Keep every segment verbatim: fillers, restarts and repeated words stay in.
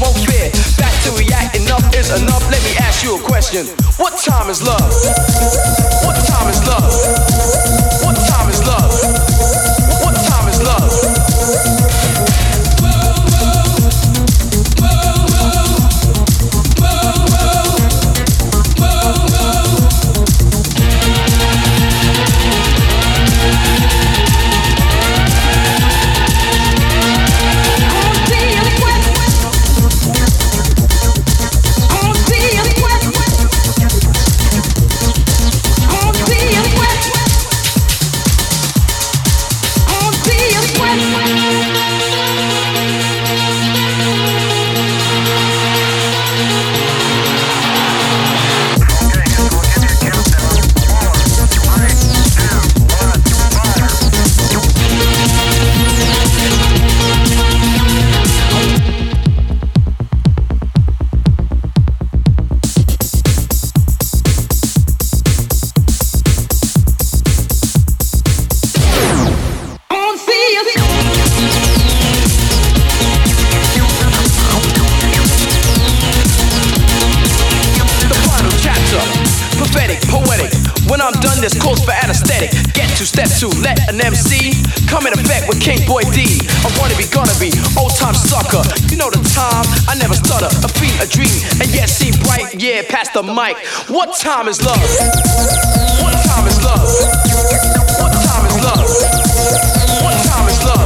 Won't be anesthetic. Get to step two, let an M C come in effect with King Boy D. I wanna be, gonna be, old time sucker. You know the time, I never stutter. A fiend, a dream, and yet see bright. Yeah, past the mic. What time is love? What time is love? What time is love? What time is love?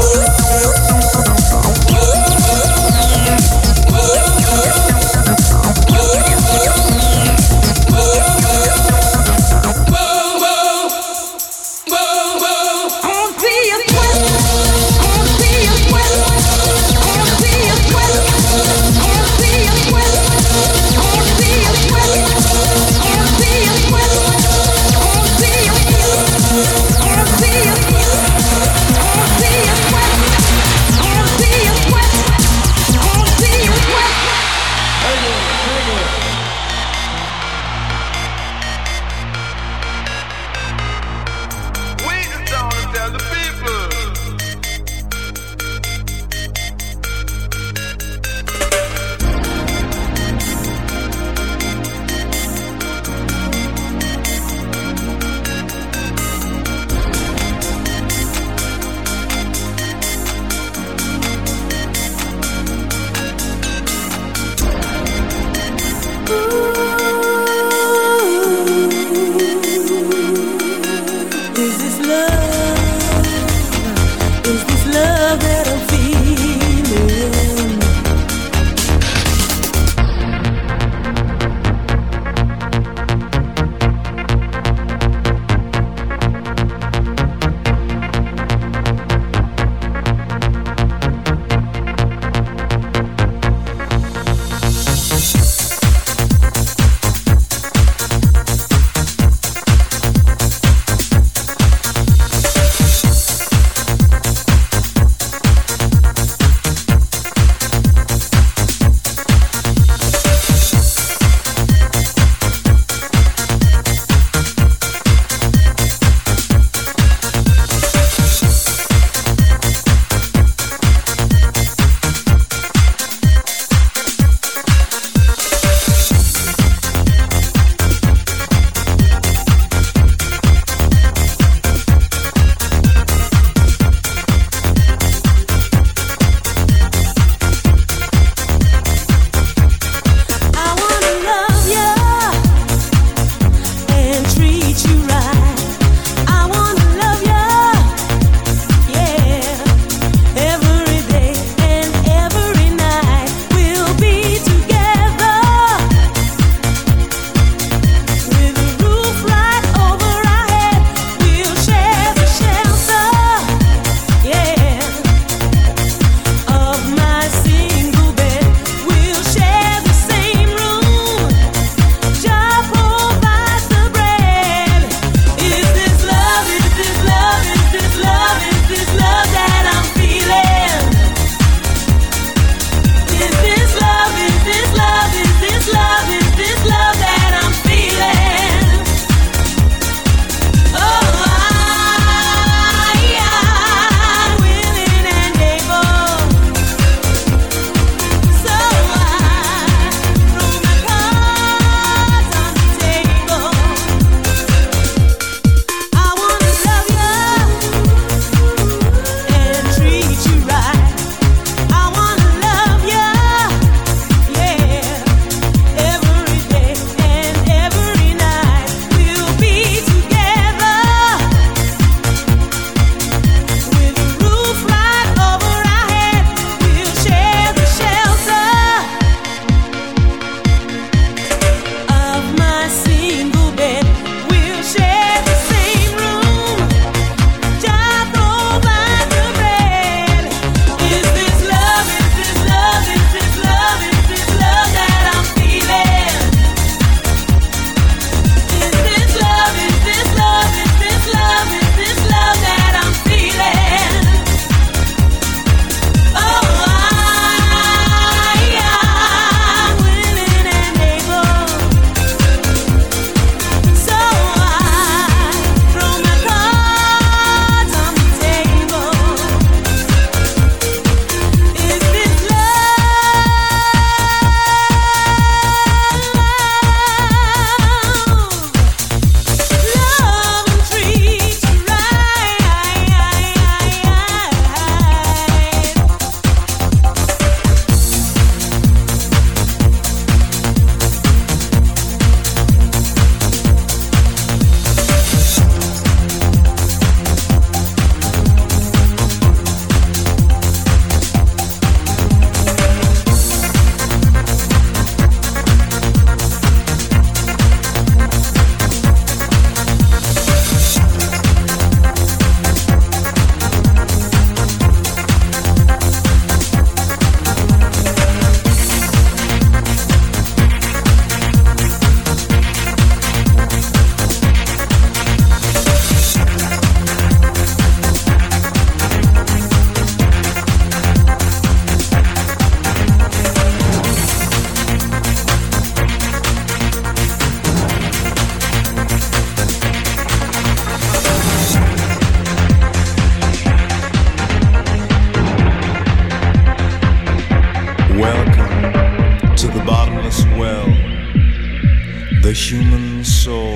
human soul,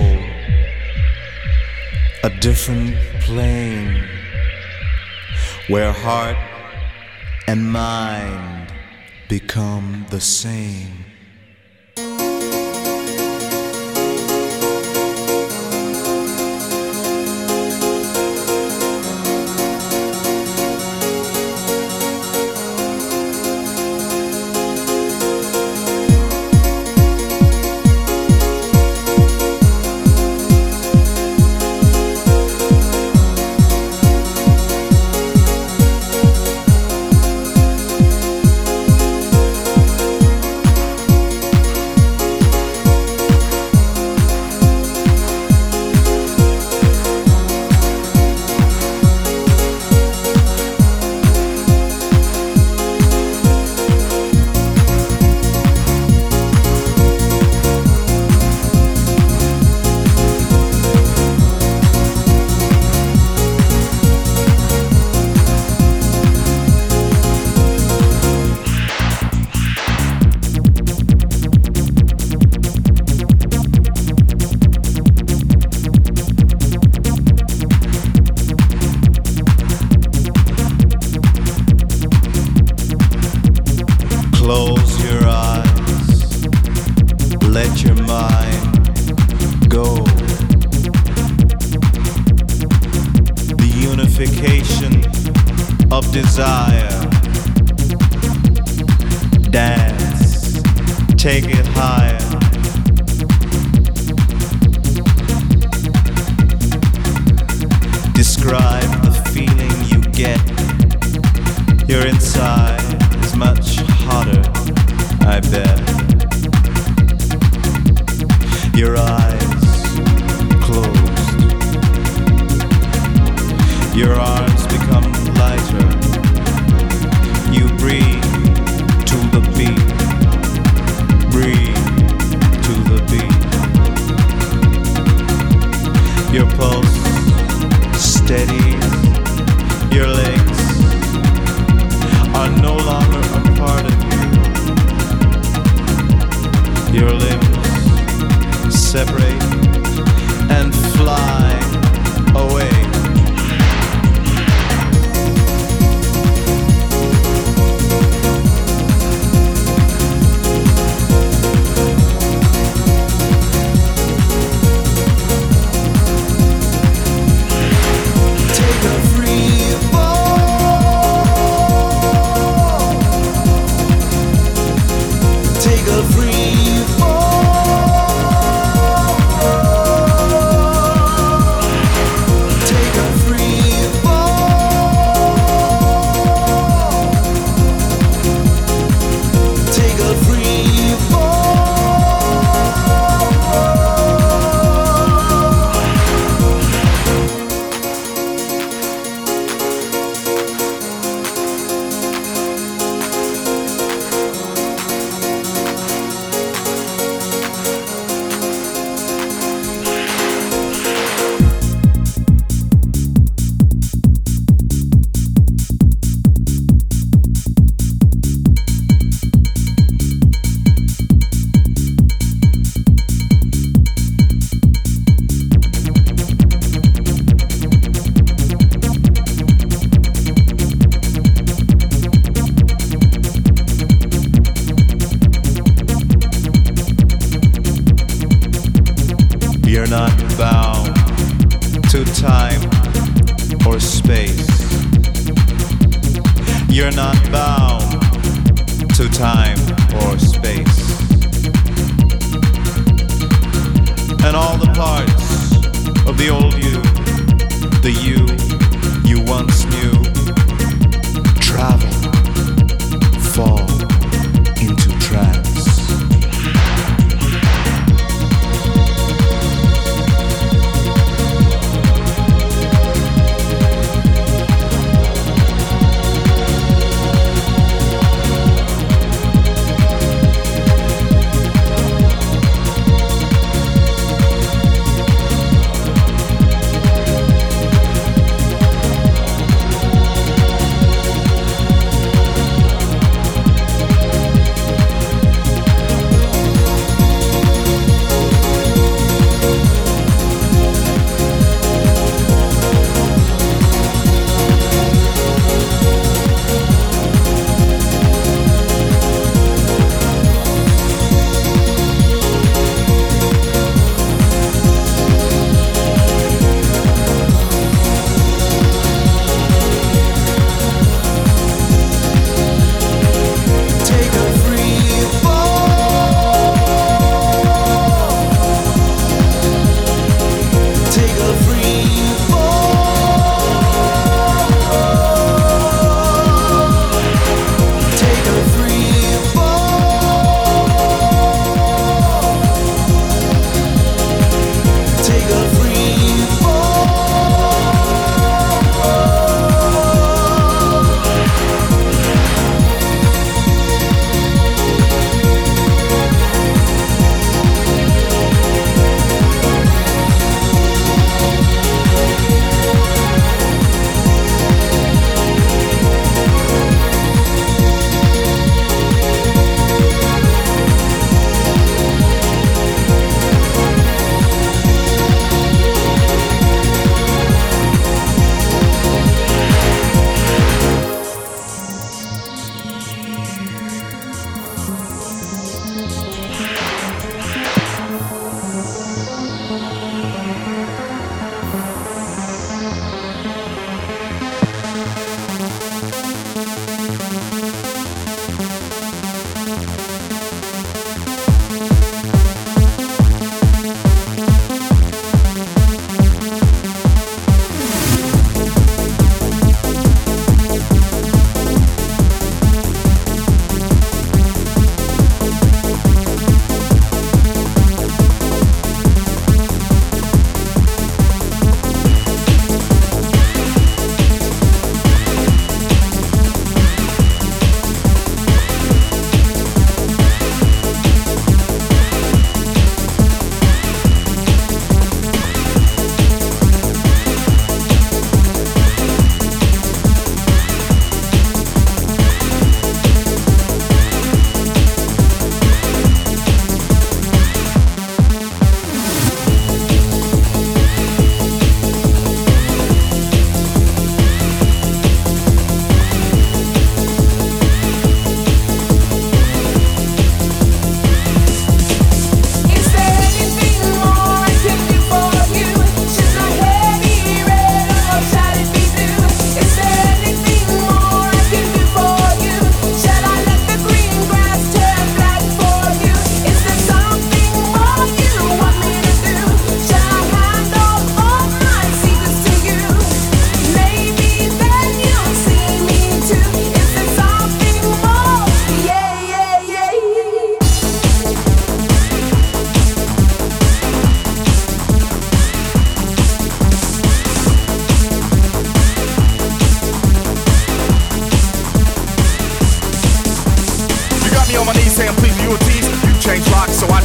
a different plane where heart and mind become the same.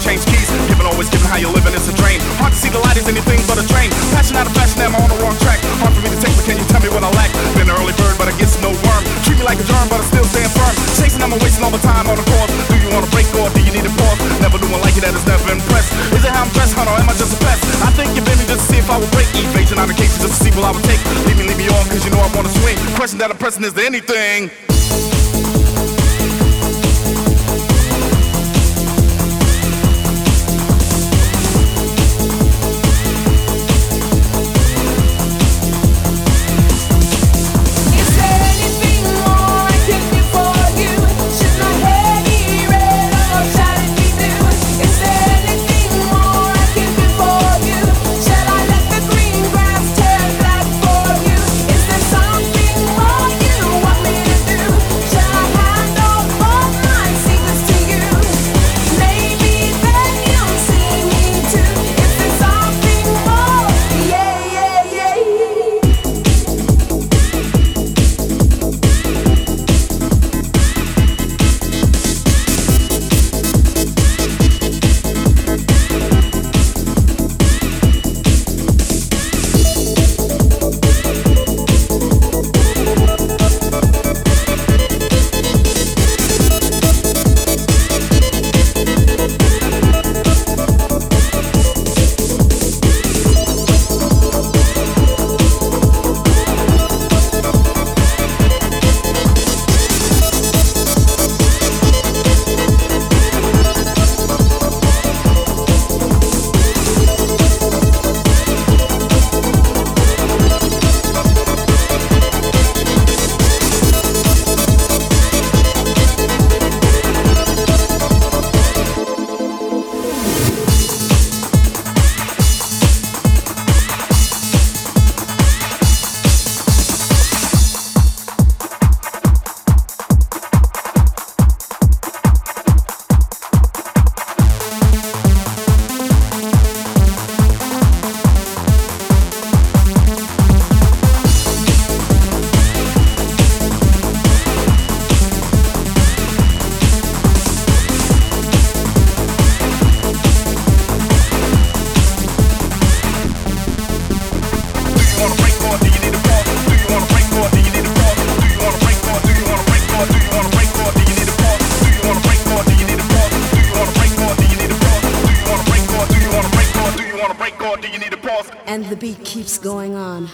change keys. Giving always giving, how you're living is a drain. Hard to see the light is anything but a drain. Passion out of fashion, am I on the wrong track? Hard for me to take, but can you tell me what I lack? Been an early bird, but I guess no worm. Treat me like a germ, but I still stand firm. Chasing, I'm wasting all the time on the course. Do you want to break or do you need a pause? Never doing like it, that is never impressed. Is it how I'm dressed, hunter, am I just a pest? I think you've been me just to see if I would break. Evasion out of cases just to see what I would take. Leave me, leave me on, cause you know I want to swing. Question that I'm pressing, is there anything? And the beat keeps going on.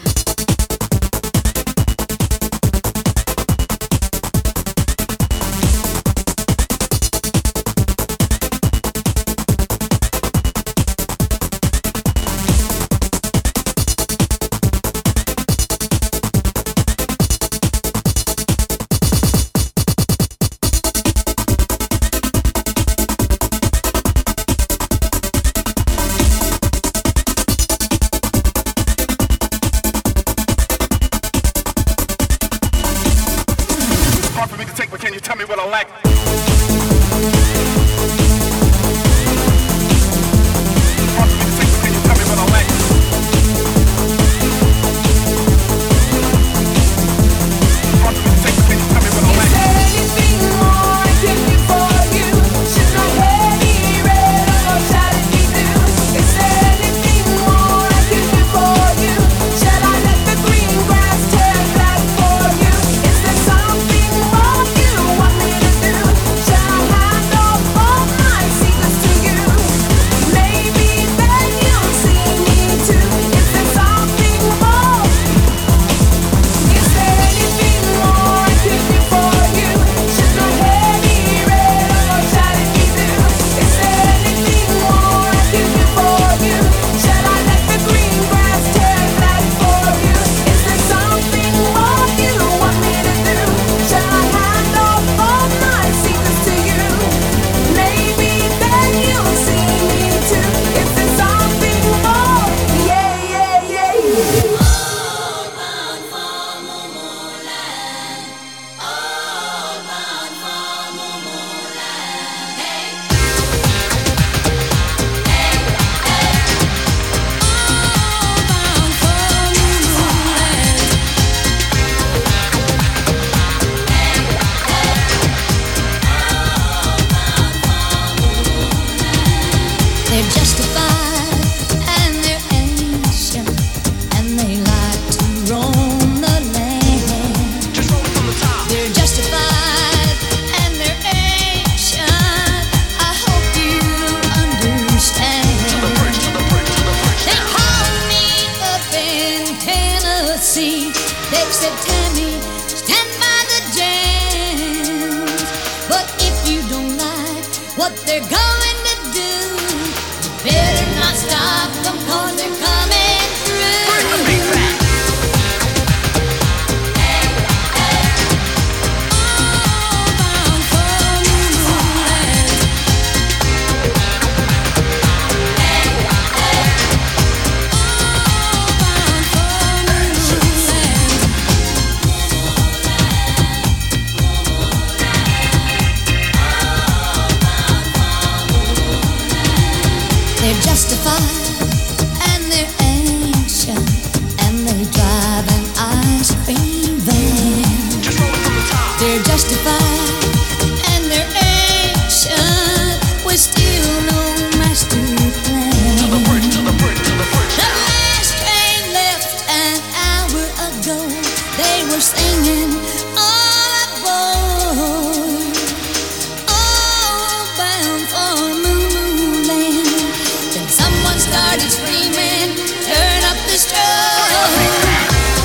see. They said, Tammy, stand by the jams. But if you don't like what they're going to do, you better not stop them, cause they're coming through. They're justified, and they're ancient, and they drive an ice cream van. Just roll it from the top. They're justified, and they're ancient. We're still no match to plan. To the bridge, to the bridge, to the bridge. The last train left an hour ago. They were singing all aboard, all bound for moon. Started screaming, turn up the strobe. All we can do,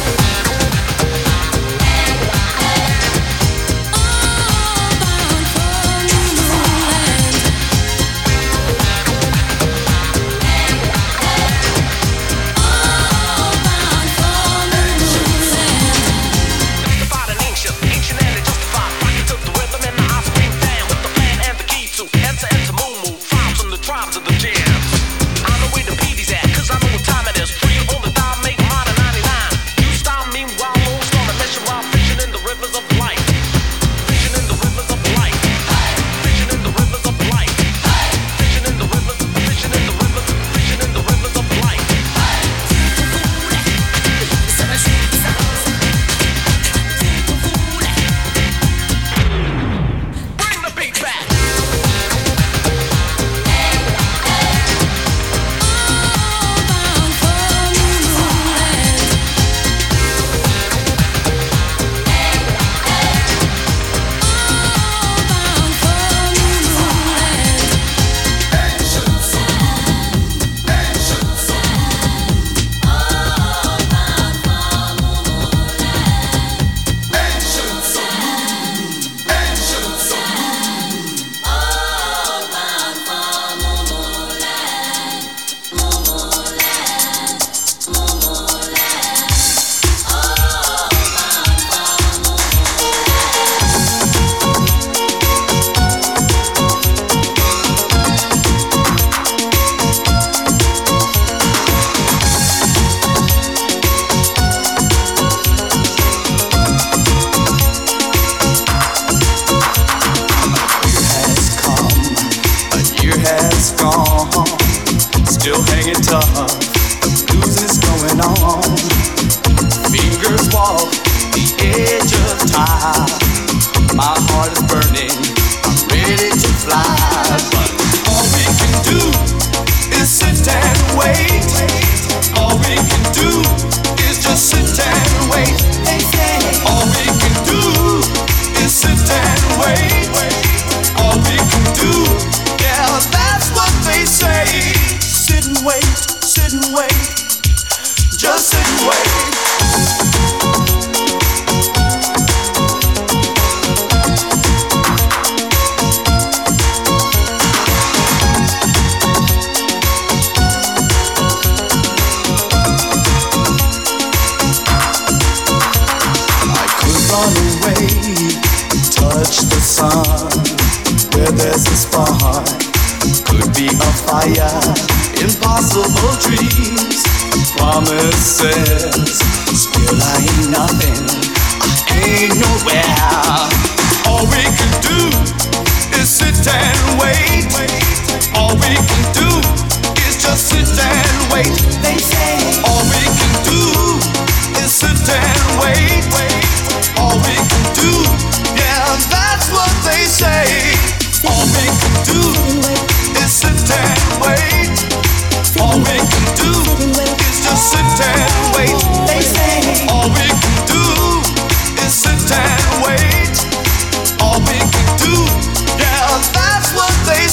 yeah, that's what they say.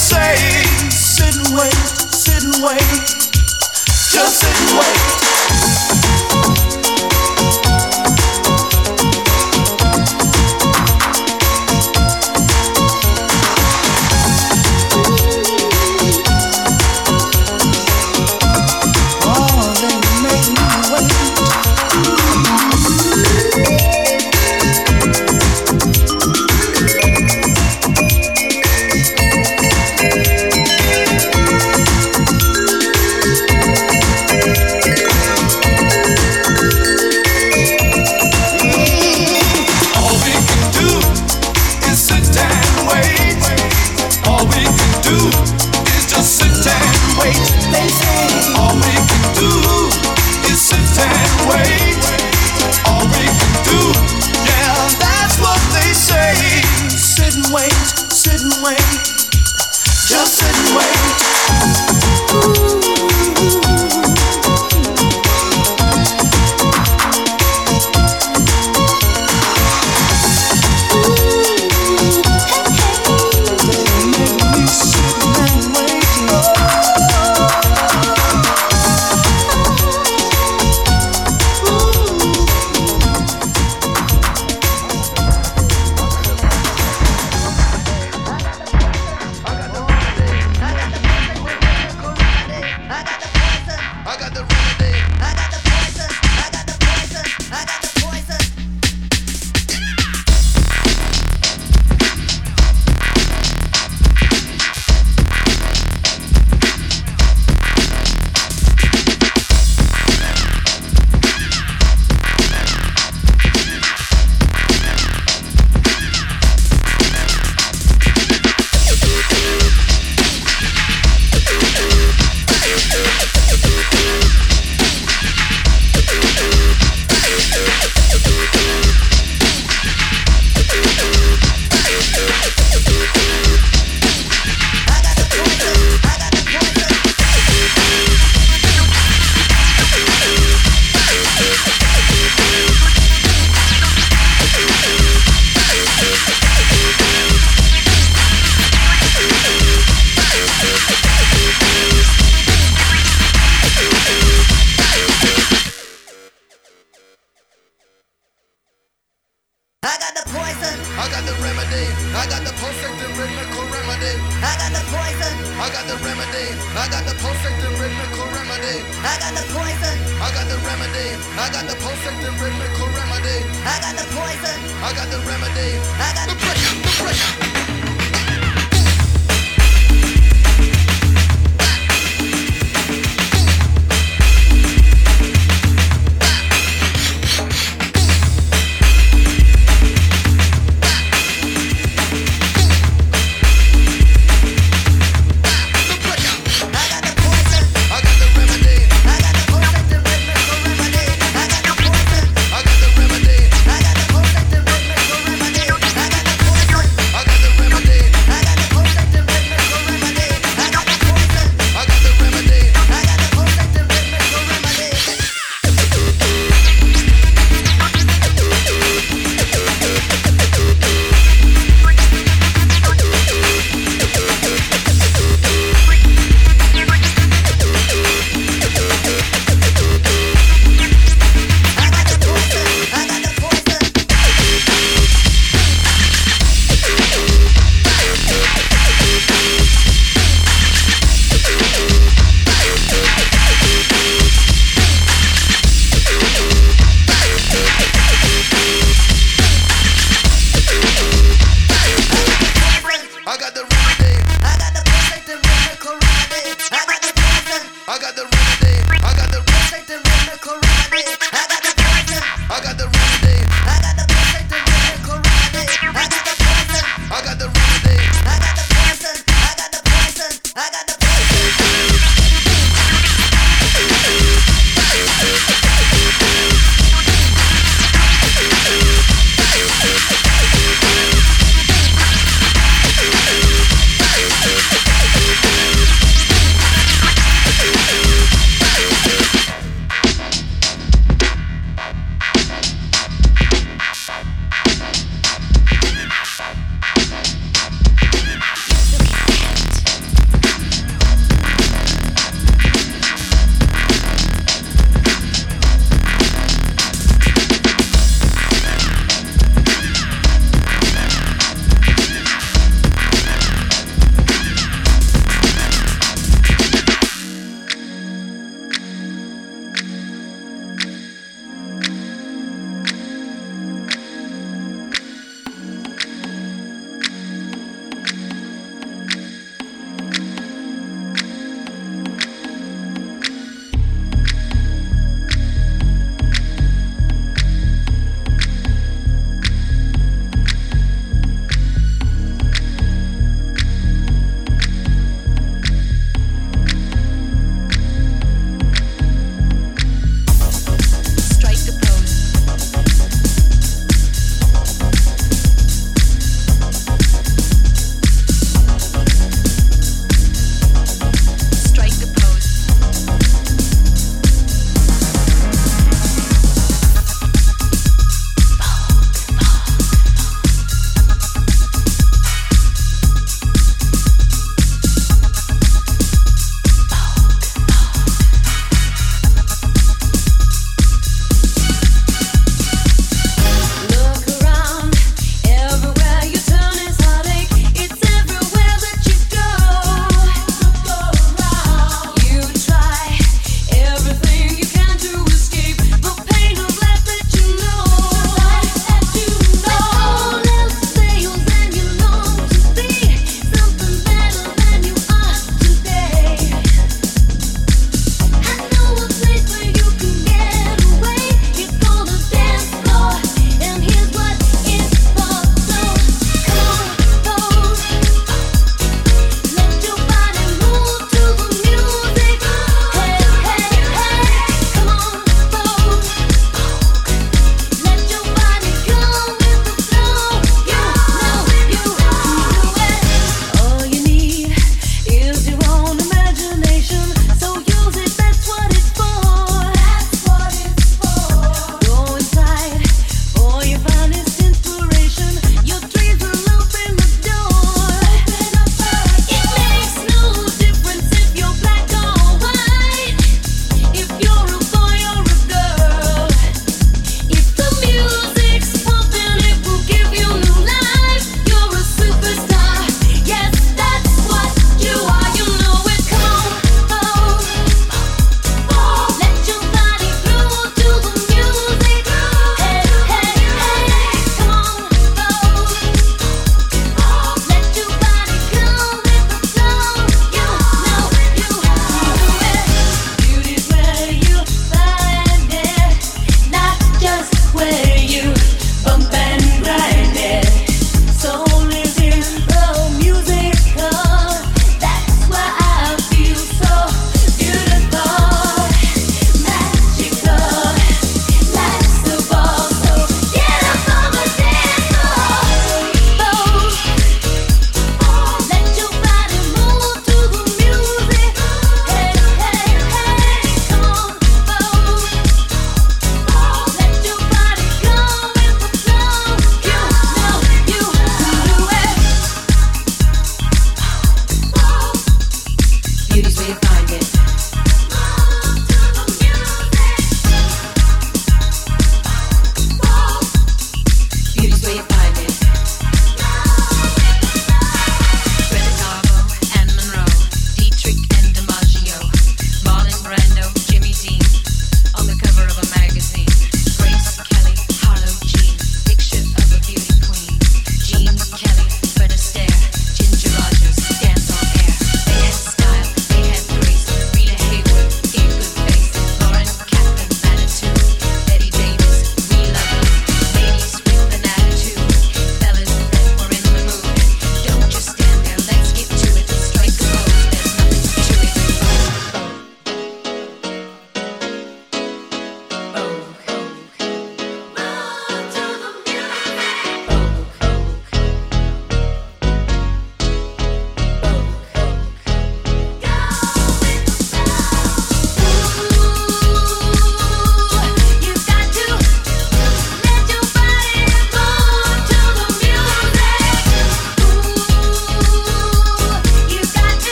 poison. I got the remedy. I got the perfect and rhythmical remedy. I got the poison. I got the remedy. I got the perfect and rhythmical remedy. I got the poison. I got the remedy. I got the perfect and rhythmical remedy. I got the poison. I got the remedy. I got the pressure. The pressure. I got the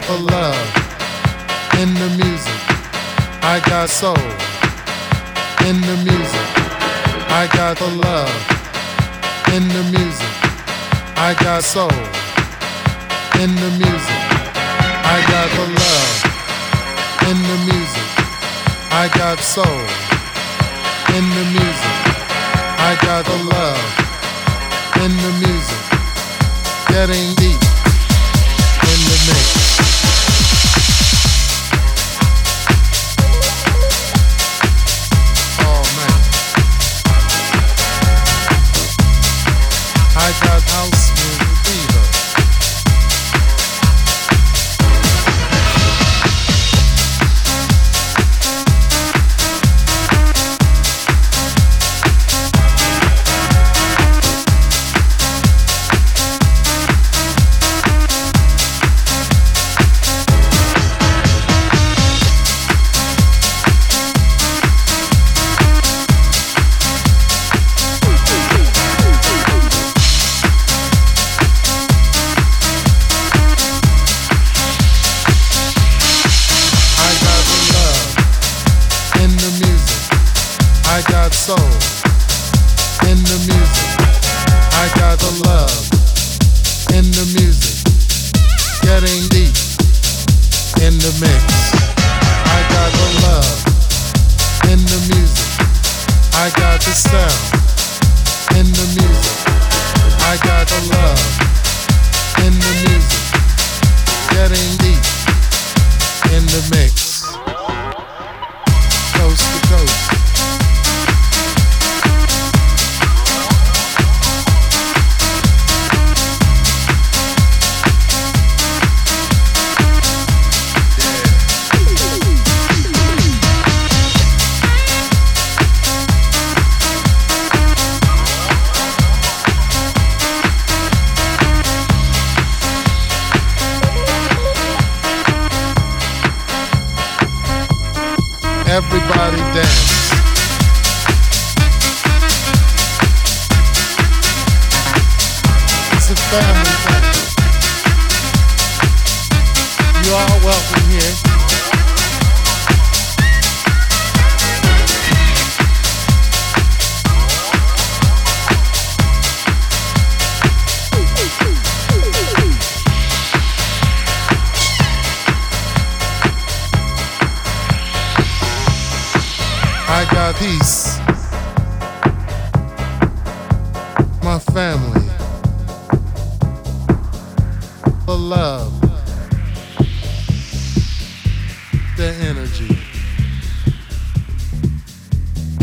got the love in the music. I got soul in the music. I got the love in the music. I got soul in the music. I got the love in the music. I got soul in the music. I got the love in the music. Getting deep in the mix. I got house music fever. Peace, my family, the love, the energy,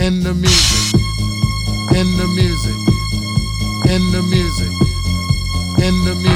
in the music, in the music, in the music, in the music.